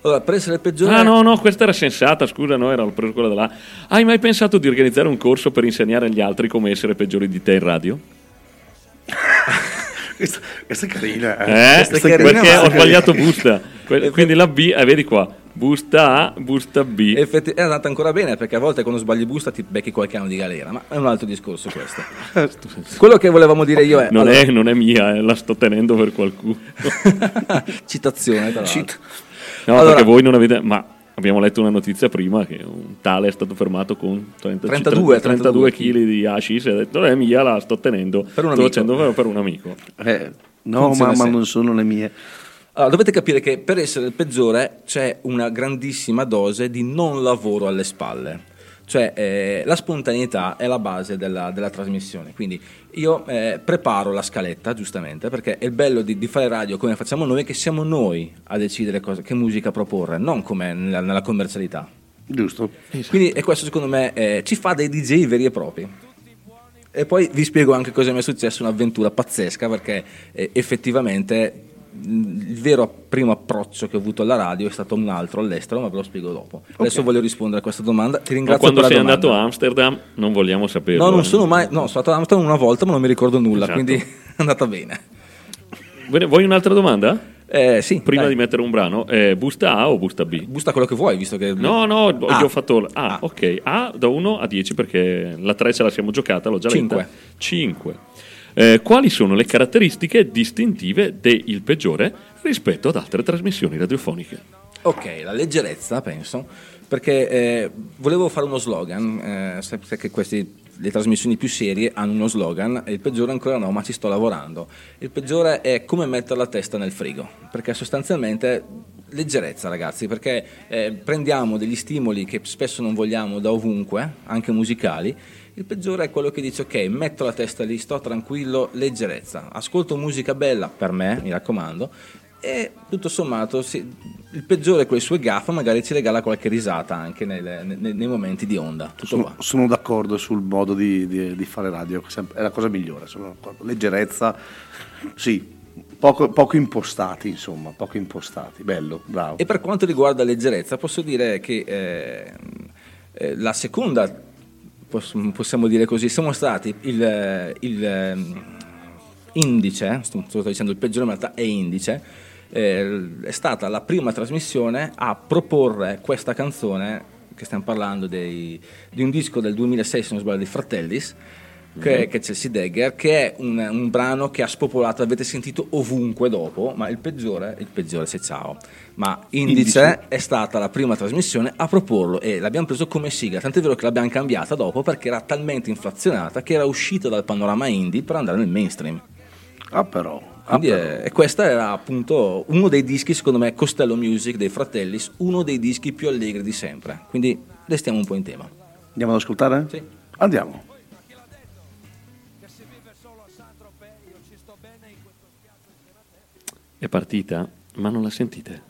Allora, per essere il peggiore... No, questa era sensata, scusa, no, era per quella da là. Hai mai pensato di organizzare un corso per insegnare agli altri come essere peggiori di te in radio? Questa è carina. Questa è carina, perché ho sbagliato busta. Quindi la B, vedi qua. Busta A, busta B. È andata ancora bene, perché a volte quando sbagli busta ti becchi qualche anno di galera, ma è un altro discorso questo. Quello che volevamo dire io è... Non è mia, la sto tenendo per qualcuno. Citazione, tra l'altro. Allora, perché voi non avete... Ma abbiamo letto una notizia prima che un tale è stato fermato con 32 kg di hashish e ha detto non è mia, la sto tenendo. Sto facendo per un amico. No, mamma, non sono le mie. Allora, dovete capire che per essere il peggiore c'è una grandissima dose di non lavoro alle spalle, cioè la spontaneità è la base della trasmissione, quindi io preparo la scaletta, giustamente, perché è il bello di fare radio come facciamo noi, che siamo noi a decidere che musica proporre, non come nella commercialità. giusto? Esatto. Quindi è questo, secondo me, ci fa dei DJ veri e propri. E poi vi spiego anche cosa mi è successo, un'avventura pazzesca, perché effettivamente il vero primo approccio che ho avuto alla radio è stato un altro all'estero, ma ve lo spiego dopo. Okay. Adesso voglio rispondere a questa domanda. Ti ringrazio. Ma quando per sei andato a Amsterdam, non vogliamo saperlo. No, non sono mai. No, sono andato ad Amsterdam una volta, ma non mi ricordo nulla. Esatto. Quindi è andata bene. Bene, vuoi un'altra domanda? Sì. Prima dai. Di mettere un brano, busta A o busta B? Busta quello che vuoi, visto che. No, io ho fatto A. Ah, ok. A da 1 a 10, perché la 3 ce la siamo giocata, l'ho già letta. 5. Quali sono le caratteristiche distintive di Il Peggiore rispetto ad altre trasmissioni radiofoniche? Ok, la leggerezza, penso, perché volevo fare uno slogan, sapete che le trasmissioni più serie hanno uno slogan, e Il Peggiore ancora no, ma ci sto lavorando. Il Peggiore è come mettere la testa nel frigo, perché sostanzialmente... Leggerezza, ragazzi, perché prendiamo degli stimoli che spesso non vogliamo da ovunque, anche musicali. Il Peggiore è quello che dice: ok, metto la testa lì, sto tranquillo, leggerezza, ascolto musica bella, per me, mi raccomando, e tutto sommato Il Peggiore con le sue gaffe magari ci regala qualche risata anche nei momenti di onda. Tutto sono d'accordo sul modo di fare radio, è la cosa migliore, sono d'accordo. Leggerezza, sì. Poco impostati, insomma, bello, bravo. E per quanto riguarda leggerezza, posso dire che la seconda, possiamo dire così, siamo stati il Indice, sto dicendo Il Peggiore, ma in realtà è Indice, è stata la prima trasmissione a proporre questa canzone, che stiamo parlando di un disco del 2006, se non sbaglio, di Fratellis, che è Chelsea Dagger, che è un brano che ha spopolato, avete sentito ovunque dopo, ma il peggiore se ciao, ma Indice è stata la prima trasmissione a proporlo e l'abbiamo preso come sigla, tant'è vero che l'abbiamo cambiata dopo perché era talmente inflazionata che era uscita dal panorama indie per andare nel mainstream. E questo era appunto uno dei dischi, secondo me, Costello Music dei Fratellis, uno dei dischi più allegri di sempre, quindi restiamo un po' in tema. Andiamo ad ascoltare? Sì. Andiamo. È partita, ma non la sentite.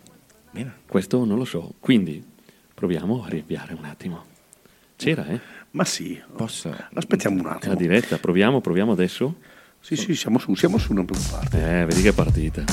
Bene. Questo non lo so, quindi proviamo a riavviare un attimo. C'era, eh? Ma sì, posso. Aspettiamo un attimo. La diretta, proviamo adesso? Sì, sì, siamo su, non preoccupate. Vedi che è partita.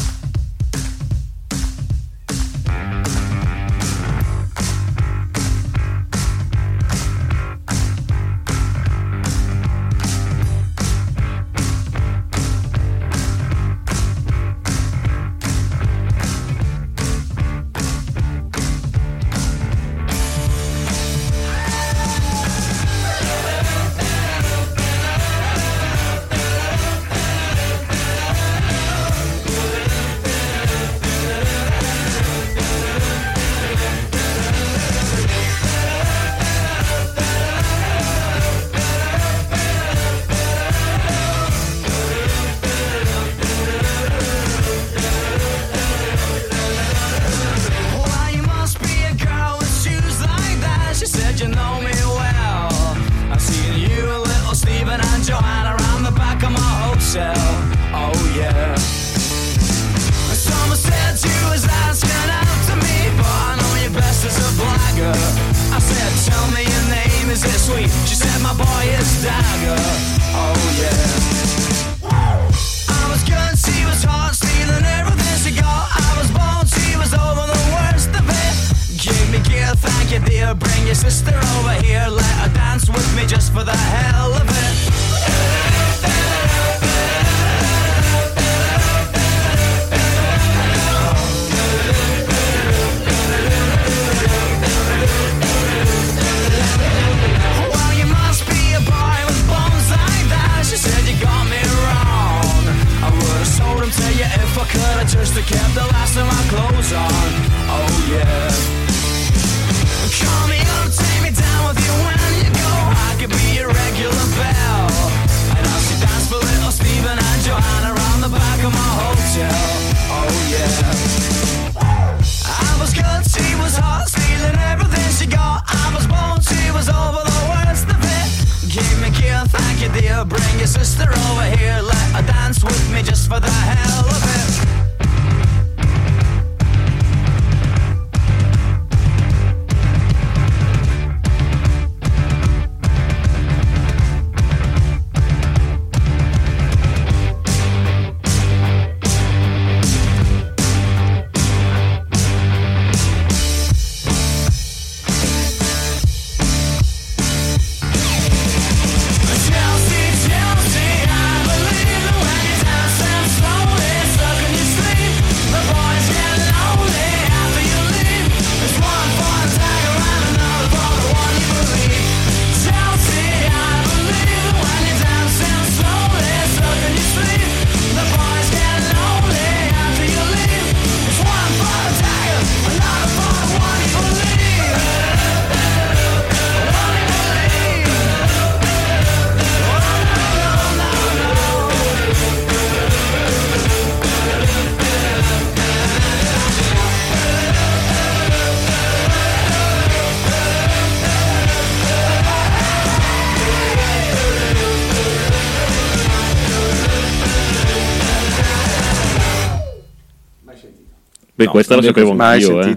Beh, no, questa la sapevo anch'io. È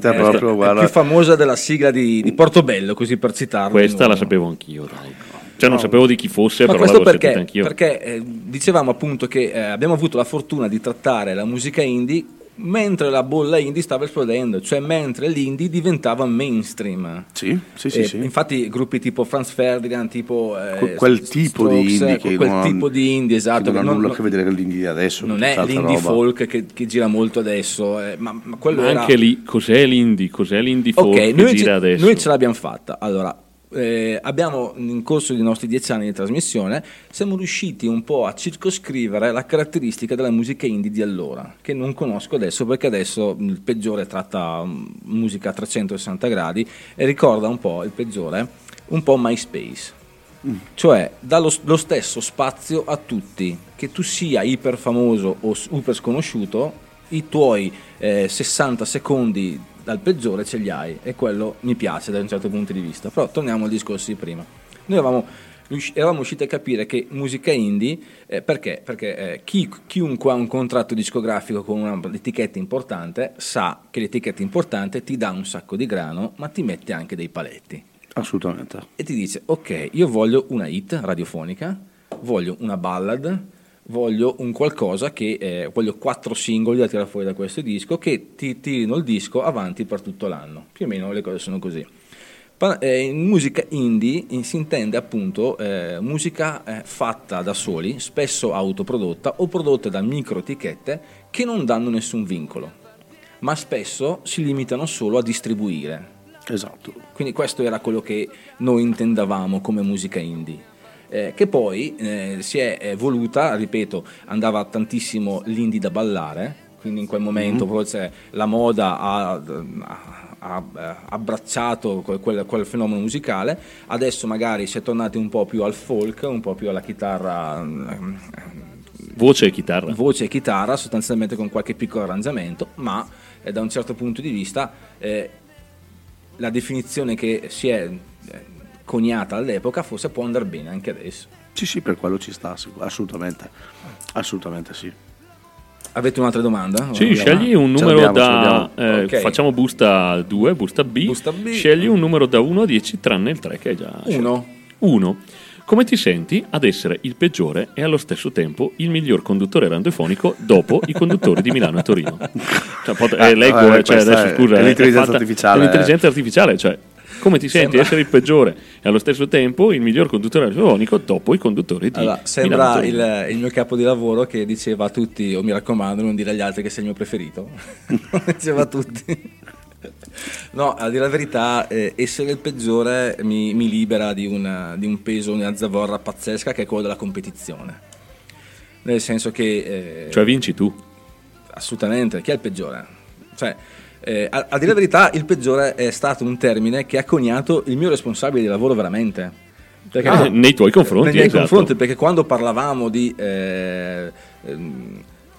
più famosa della sigla di Portobello, così per citarla. Questa la sapevo anch'io, dai. Cioè non sapevo di chi fosse, ma però l'avevo sentita anch'io. Perché dicevamo appunto che abbiamo avuto la fortuna di trattare la musica indie mentre la bolla indie stava esplodendo, cioè mentre l'indie diventava mainstream. Sì. Infatti gruppi tipo Franz Ferdinand, tipo quel tipo di indie, esatto, che non ha nulla a che vedere con l'indie di adesso, non è l'indie roba. Folk che gira molto adesso, ma quello ma era... anche lì cos'è l'indie okay, folk che gira adesso. Noi ce l'abbiamo fatta. Allora abbiamo, in corso dei nostri 10 anni di trasmissione, siamo riusciti un po' a circoscrivere la caratteristica della musica indie di allora, che non conosco adesso, perché adesso Il Peggiore tratta musica a 360 gradi e ricorda un po' Il Peggiore, un po' MySpace, cioè dà lo stesso spazio a tutti, che tu sia iper famoso o super sconosciuto, i tuoi 60 secondi dal Peggiore ce li hai, e quello mi piace da un certo punto di vista. Però torniamo al discorso di prima. Noi eravamo riusciti a capire che musica indie, perché? Perché chiunque ha un contratto discografico con un'etichetta importante sa che l'etichetta importante ti dà un sacco di grano, ma ti mette anche dei paletti. Assolutamente. E ti dice, ok, io voglio una hit radiofonica, voglio una ballad, voglio un qualcosa che voglio 4 singoli da tirare fuori da questo disco, che ti tirino il disco avanti per tutto l'anno. Più o meno le cose sono così. In musica indie si intende appunto musica fatta da soli, spesso autoprodotta o prodotta da microetichette che non danno nessun vincolo, ma spesso si limitano solo a distribuire. Esatto. Quindi questo era quello che noi intendavamo come musica indie. Che poi si è evoluta, ripeto, andava tantissimo l'indie da ballare, quindi in quel momento proprio, cioè, la moda ha abbracciato quel fenomeno musicale. Adesso magari si è tornati un po' più al folk, un po' più alla chitarra, voce e chitarra sostanzialmente, con qualche piccolo arrangiamento, ma da un certo punto di vista la definizione che si è coniata all'epoca forse può andare bene anche adesso. Sì, per quello ci sta, assolutamente sì. Avete un'altra domanda? Sì, scegli un numero da okay. Facciamo busta 2, busta B. Scegli un numero da 1 a 10 tranne il 3 che hai già 1. Come ti senti ad essere il peggiore e allo stesso tempo il miglior conduttore radiofonico dopo i conduttori di Milano e Torino? Scusa, è l'intelligenza artificiale. Come ti senti essere il peggiore e allo stesso tempo il miglior conduttore radiofonico dopo i conduttori di Milano? Sembra il mio capo di lavoro che diceva a tutti, mi raccomando non dire agli altri che sei il mio preferito. Diceva a tutti. No, a dire la verità, essere il peggiore mi libera di un peso, una zavorra pazzesca che è quello della competizione. Nel senso che... cioè vinci tu? Assolutamente, chi è il peggiore? Cioè... a dire la verità, il peggiore è stato un termine che ha coniato il mio responsabile di lavoro veramente, perché nei tuoi confronti, nei miei confronti, perché quando parlavamo di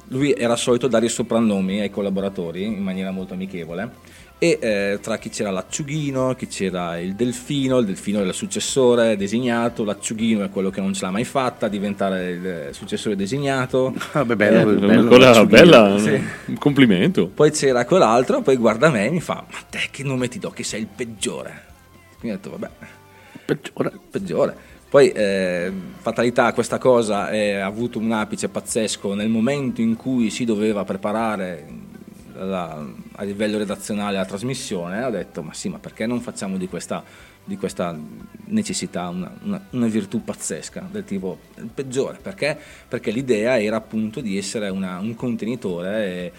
lui era solito dare i soprannomi ai collaboratori in maniera molto amichevole, e tra chi c'era l'acciughino, chi c'era il delfino era il successore designato, l'acciughino è quello che non ce l'ha mai fatta diventare il successore designato. Bella, sì. Un complimento. Poi c'era quell'altro, poi guarda me e mi fa, ma te che nome ti do che sei il peggiore? Quindi ho detto vabbè, peggiore. Poi fatalità, questa cosa ha avuto un apice pazzesco nel momento in cui si doveva preparare a livello redazionale la trasmissione. Ho detto ma perché non facciamo di questa necessità una virtù pazzesca, del tipo il peggiore, perché l'idea era appunto di essere un contenitore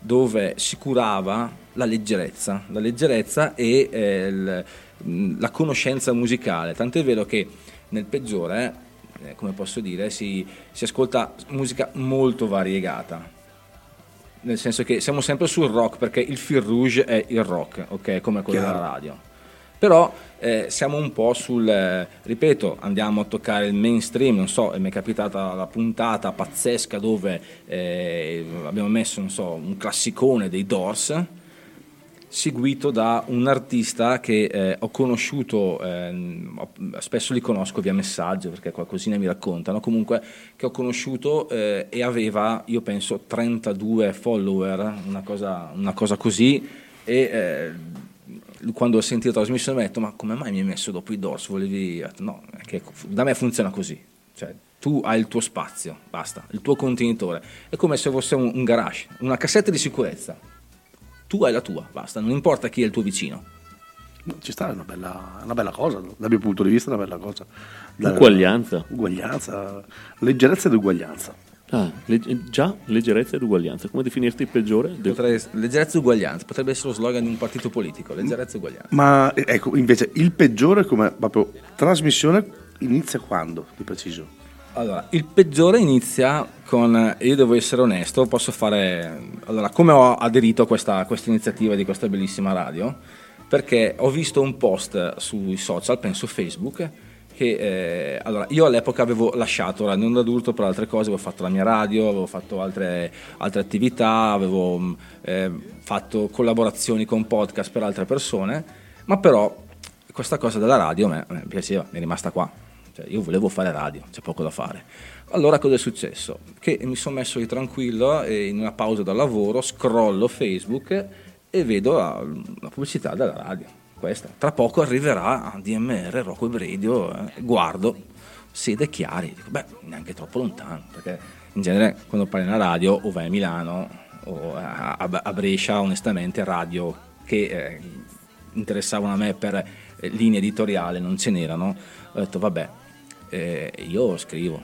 dove si curava la leggerezza e la conoscenza musicale, tant'è vero che nel peggiore, come posso dire, si ascolta musica molto variegata. Nel senso che siamo sempre sul rock, perché il fil rouge è il rock, ok, come quello della radio. Però siamo un po' sul, ripeto, andiamo a toccare il mainstream, non so, mi è capitata la puntata pazzesca dove abbiamo messo, non so, un classicone dei Doors, seguito da un artista che ho conosciuto, spesso li conosco via messaggio perché qualcosina mi raccontano, comunque che ho conosciuto e aveva, io penso, 32 follower, una cosa così, e quando ho sentito la trasmissione mi ho detto: ma come mai mi hai messo dopo i Doors? Volevi... No, che da me funziona così, cioè tu hai il tuo spazio, basta, il tuo contenitore, è come se fosse un garage, una cassetta di sicurezza, tu hai la tua, basta, non importa chi è il tuo vicino. Ci sta, è una bella cosa, dal mio punto di vista è una bella cosa. Uguaglianza, leggerezza ed uguaglianza. Leggerezza ed uguaglianza. Come definirti il peggiore? Leggerezza ed uguaglianza potrebbe essere lo slogan di un partito politico, leggerezza e uguaglianza. Ma ecco, invece il peggiore come proprio trasmissione inizia quando, di preciso? Allora, il peggiore inizia con, io devo essere onesto, posso fare, allora, come ho aderito a questa iniziativa di questa bellissima radio, perché ho visto un post sui social, penso Facebook, che allora io all'epoca avevo lasciato Radio Onda d'Urto per altre cose, avevo fatto la mia radio, avevo fatto altre attività, avevo fatto collaborazioni con podcast per altre persone, ma però questa cosa della radio a me piaceva, mi è rimasta qua, cioè io volevo fare radio, c'è poco da fare. Allora cosa è successo? Che mi sono messo lì tranquillo e in una pausa dal lavoro scrollo Facebook e vedo la pubblicità della radio. Questa. Tra poco arriverà a DMR Rock Web Radio, guardo, sede Chiari, dico, beh, neanche troppo lontano, perché in genere quando parli in radio o vai a Milano o a Brescia, onestamente radio che interessavano a me per linea editoriale non ce n'erano, ho detto vabbè, io scrivo,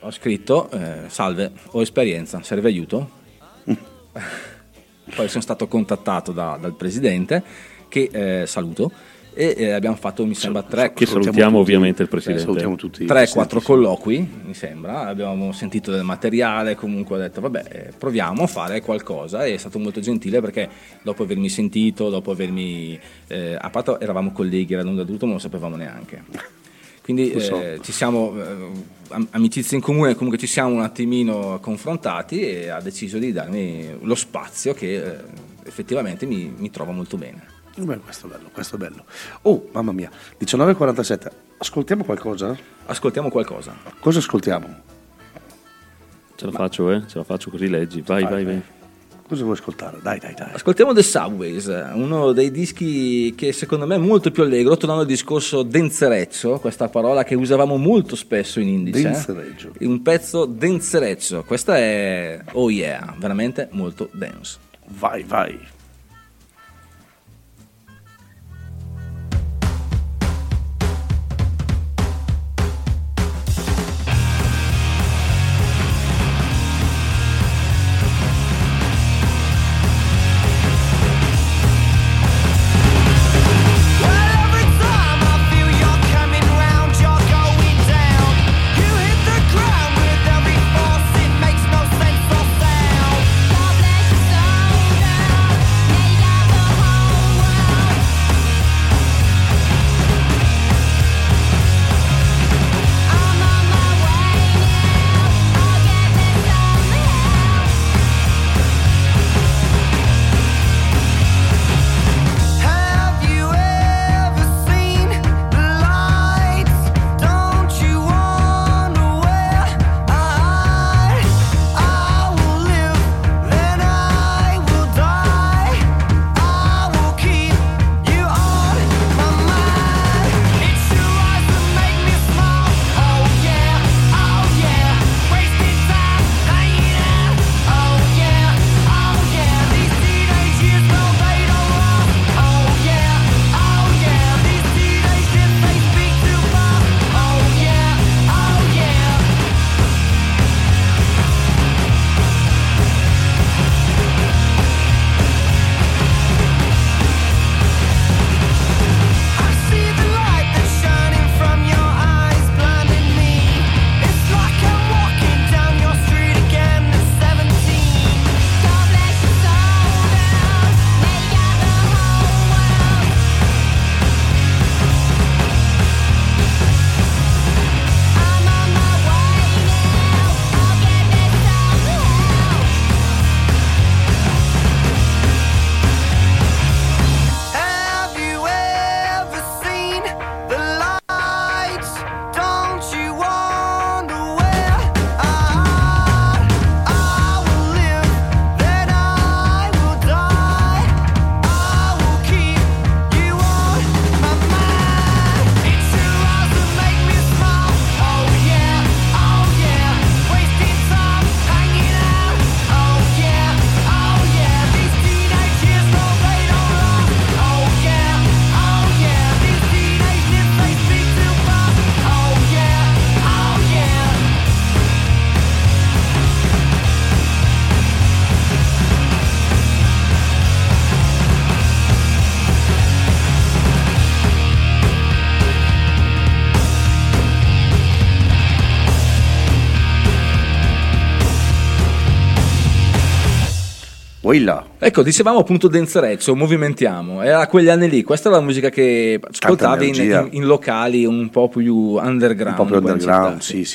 ho scritto, salve, ho esperienza, serve aiuto? Poi sono stato contattato dal presidente, che saluto, e abbiamo fatto, mi sembra, tre, che salutiamo ovviamente il presidente, tutti, 3-4 colloqui mi sembra, abbiamo sentito del materiale, comunque ho detto vabbè, proviamo a fare qualcosa, e è stato molto gentile perché dopo avermi sentito, a patto eravamo colleghi, era non da tutto, ma non lo sapevamo neanche, quindi ci siamo amicizie in comune, comunque ci siamo un attimino confrontati e ha deciso di darmi lo spazio che effettivamente mi trova molto bene. Beh, questo è bello. Oh, mamma mia, 19:47. Ascoltiamo qualcosa? Cosa ascoltiamo? Ce la faccio così leggi. Vai. Cosa vuoi ascoltare? Dai. Ascoltiamo The Subways, uno dei dischi che secondo me è molto più allegro, tornando al discorso denzereccio, questa parola che usavamo molto spesso in Indice. Denzereccio. Un pezzo denzereccio. Questa è, oh yeah, veramente molto dance. Vai. Oilla. Ecco, dicevamo appunto danzerezzo, movimentiamo, era quegli anni lì, questa era la musica che ascoltavi in locali un po' più underground. Un po' più underground, sì.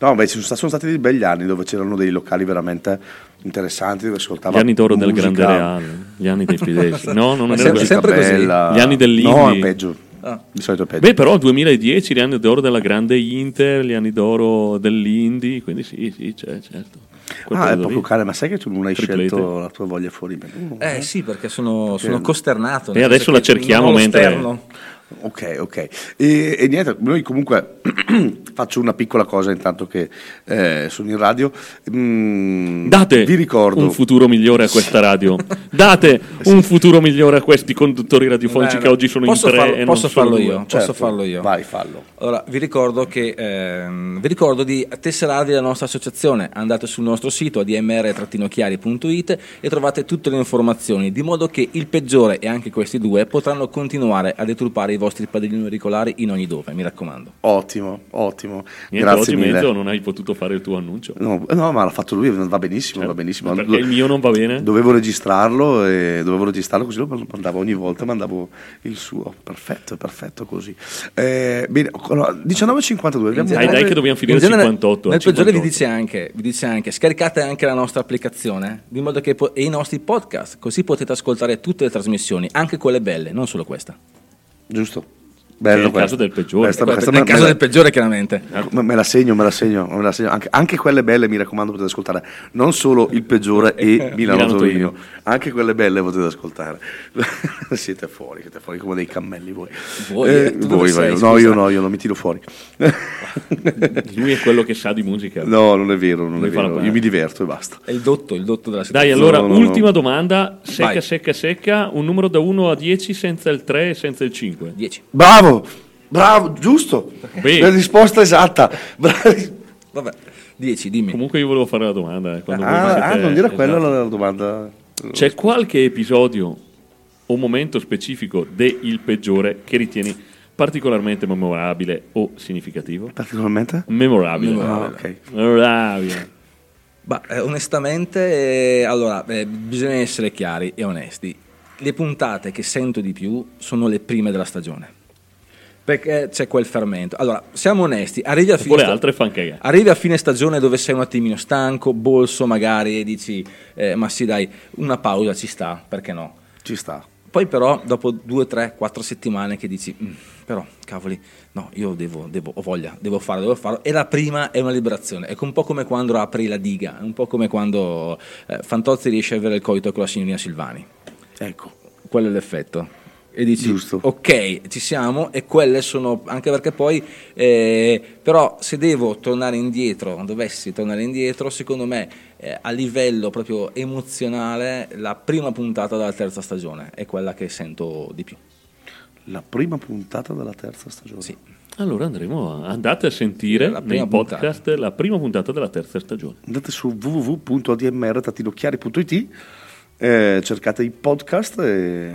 No, beh, sono stati dei begli anni dove c'erano dei locali veramente interessanti dove ascoltava. Gli anni d'oro del Grande Reale, gli anni dei Fideschi. No, non era sempre così. Gli anni dell'indie. No, è peggio. Di solito è peggio. Beh, però il 2010, gli anni d'oro della grande Inter, gli anni d'oro dell'indie, quindi sì, c'è, certo. È proprio caro, ma sai che tu non hai scelto la tua voglia fuori? Sì, perché sono costernato. E adesso la cerchiamo mentre... Ok. E niente, noi comunque faccio una piccola cosa intanto che sono in radio. Date vi ricordo un futuro migliore a questa radio. Date un futuro migliore a questi conduttori radiofonici che oggi sono in tre. Posso farlo io? Vai, fallo. Allora, vi ricordo di tesserarvi la nostra associazione. Andate sul nostro sito admr-chiari.it e trovate tutte le informazioni, di modo che il peggiore e anche questi due potranno continuare a deturpare i vostri padiglioni auricolari in ogni dove, mi raccomando. Ottimo. Niente, grazie mille. Non hai potuto fare il tuo annuncio? No, ma l'ha fatto lui, va benissimo. Perché il mio non va bene? Dovevo registrarlo così lo mandavo ogni volta, mandavo il suo. Perfetto così. Bene, allora, 19.52. Dai che dobbiamo finire 58. Nel peggiore vi dice anche scaricate anche la nostra applicazione, di modo che e i nostri podcast, così potete ascoltare tutte le trasmissioni, anche quelle belle, non solo questa. Giusto. Bello, è il caso del peggiore. È il caso del peggiore, chiaramente. Me la segno. Anche quelle belle, mi raccomando, potete ascoltare. Non solo il peggiore e Milano Torino. Anche quelle belle potete ascoltare. siete fuori come dei cammelli voi. Voi, io no, mi tiro fuori. Lui è quello che sa di musica. No, non è vero. Io mi diverto e basta. È il dotto della situazione. Dai, allora, ultima domanda. Secca. Un numero da 1 a 10 senza il 3 e senza il 5. 10. Bravo. Bravo, giusto. Beh. La risposta esatta. Vabbè, 10, dimmi. Comunque io volevo fare la domanda. Non era quella la domanda. C'è qualche episodio o momento specifico de Il Peggiore che ritieni particolarmente memorabile o significativo? Particolarmente? Memorabile. Onestamente, bisogna essere chiari e onesti. Le puntate che sento di più sono le prime della stagione, perché c'è quel fermento. Allora, siamo onesti, arrivi a fine stagione dove sei un attimino stanco, bolso magari, e dici ma sì dai, una pausa ci sta, perché no? Ci sta. Poi però dopo 2, 3, 4 settimane che dici però cavoli, no, io devo, ho voglia, devo farlo, e la prima è una liberazione. È un po' come quando apri la diga, è un po' come quando Fantozzi riesce a avere il coito con la signorina Silvani. Ecco, quello è l'effetto. E dici giusto, ok, ci siamo. E quelle sono, anche perché poi però se devo dovessi tornare indietro, secondo me a livello proprio emozionale la prima puntata della terza stagione è quella che sento di più. La prima puntata della terza stagione? Sì. Allora andate a sentire nei podcast la prima puntata della terza stagione. Andate su www.admr-chiari.it, cercate i podcast e...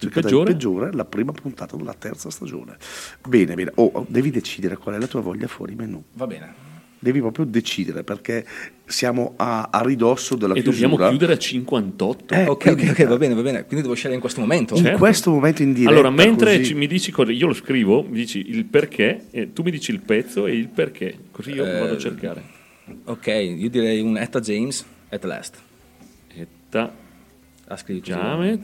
Il peggiore, la prima puntata della terza stagione. Bene. Devi decidere qual è la tua voglia fuori menù. Va bene. Devi proprio decidere, perché siamo a ridosso della chiusura. E dobbiamo chiudere a 58. Ok, va bene. Quindi devo scegliere in questo momento. Certo. In questo momento in diretta. Allora, mentre così... mi dici cosa, io lo scrivo, mi dici il perché, tu mi dici il pezzo e il perché. Così io vado a cercare. Ok, io direi un Etta James, At Last. Etta James.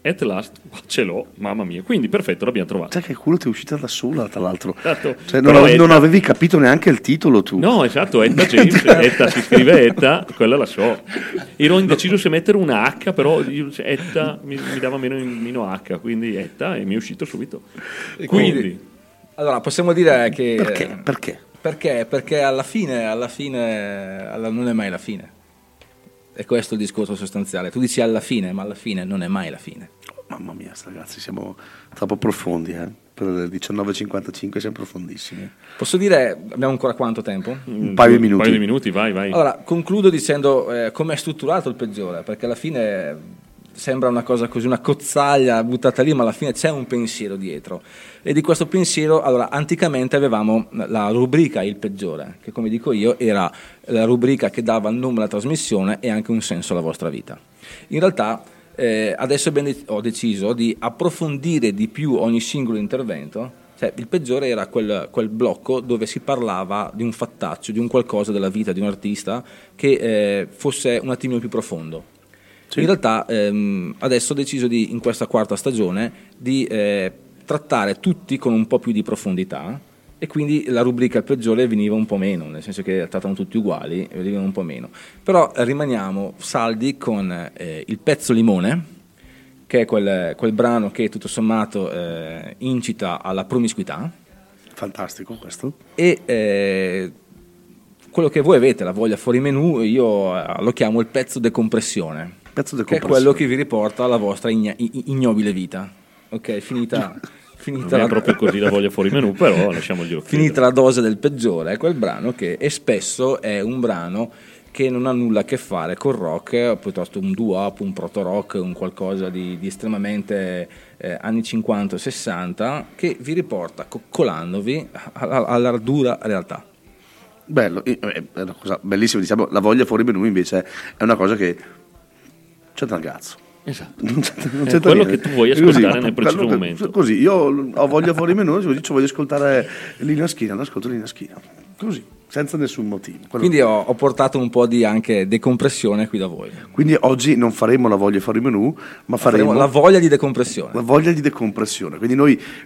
At Last, ce l'ho, mamma mia. Quindi perfetto, l'abbiamo trovato. Sai che culo ti è uscita da sola, tra l'altro. Esatto. Cioè, non avevi capito neanche il titolo tu. No, esatto, Etta James. Etta si scrive Etta, quella la so. Ero indeciso se mettere una H, però Etta mi dava meno H, quindi Etta, e mi è uscito subito. Quindi allora possiamo dire che perché? Perché alla fine non è mai la fine. E questo è il discorso sostanziale. Tu dici alla fine, ma alla fine non è mai la fine. Mamma mia, ragazzi, siamo troppo profondi, per le 19.55 siamo profondissimi. Posso dire, abbiamo ancora quanto tempo? Un paio di minuti, vai. Allora, concludo dicendo come è strutturato il peggiore, perché alla fine sembra una cosa così, una cozzaglia buttata lì, ma alla fine c'è un pensiero dietro. E di questo pensiero, allora, anticamente avevamo la rubrica Il Peggiore, che come dico io era la rubrica che dava il nome alla trasmissione e anche un senso alla vostra vita. In realtà adesso ho deciso di approfondire di più ogni singolo intervento. Cioè, Il Peggiore era quel blocco dove si parlava di un fattaccio, di un qualcosa della vita di un artista che fosse un attimino più profondo. Sì. In realtà adesso ho deciso in questa quarta stagione di trattare tutti con un po' più di profondità, e quindi la rubrica Il Peggiore veniva un po' meno, nel senso che trattano tutti uguali, venivano un po' meno. Però rimaniamo saldi con Il Pezzo Limone, che è quel brano che tutto sommato incita alla promiscuità. Fantastico questo. E quello che voi avete, la voglia fuori menù, io lo chiamo il pezzo decompressione. Che è quello che vi riporta alla vostra ignobile vita. Ok, finita non è proprio così la voglia fuori menù, però lasciamoglielo. Finita la dose del peggiore, è quel brano che è spesso è un brano che non ha nulla a che fare col rock, piuttosto un doo-wop, un proto-rock, un qualcosa di estremamente anni 50-60, che vi riporta, coccolandovi, alla dura realtà. Bello, è una cosa bellissima, diciamo, la voglia fuori menù invece è una cosa che c'è dal cazzo. Esatto, non c'è quello niente. Che tu vuoi ascoltare così, nel preciso momento. Così, io ho voglia fuori menù, così ci voglio ascoltare l'ascolto linea schiena, così, senza nessun motivo. Quello quindi ho portato un po' di anche decompressione qui da voi. Quindi oggi non faremo la voglia fuori menù, ma faremo la voglia di decompressione. La voglia di decompressione. Quindi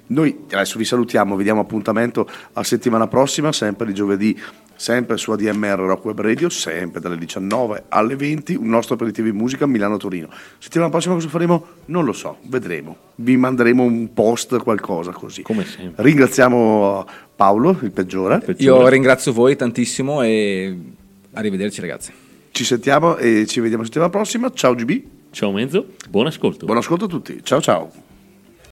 noi adesso vi salutiamo, vi diamo appuntamento a settimana prossima, sempre di giovedì, sempre su DMR Rock Web Radio, sempre dalle 19 alle 20, un nostro aperitivo in musica Milano-Torino. Settimana prossima cosa faremo? Non lo so, vedremo. Vi manderemo un post, qualcosa così. Come sempre. Ringraziamo Paolo, il peggiore. Io ringrazio voi tantissimo e arrivederci ragazzi. Ci sentiamo e ci vediamo settimana prossima. Ciao GB. Ciao Menzo, buon ascolto. Buon ascolto a tutti. Ciao ciao.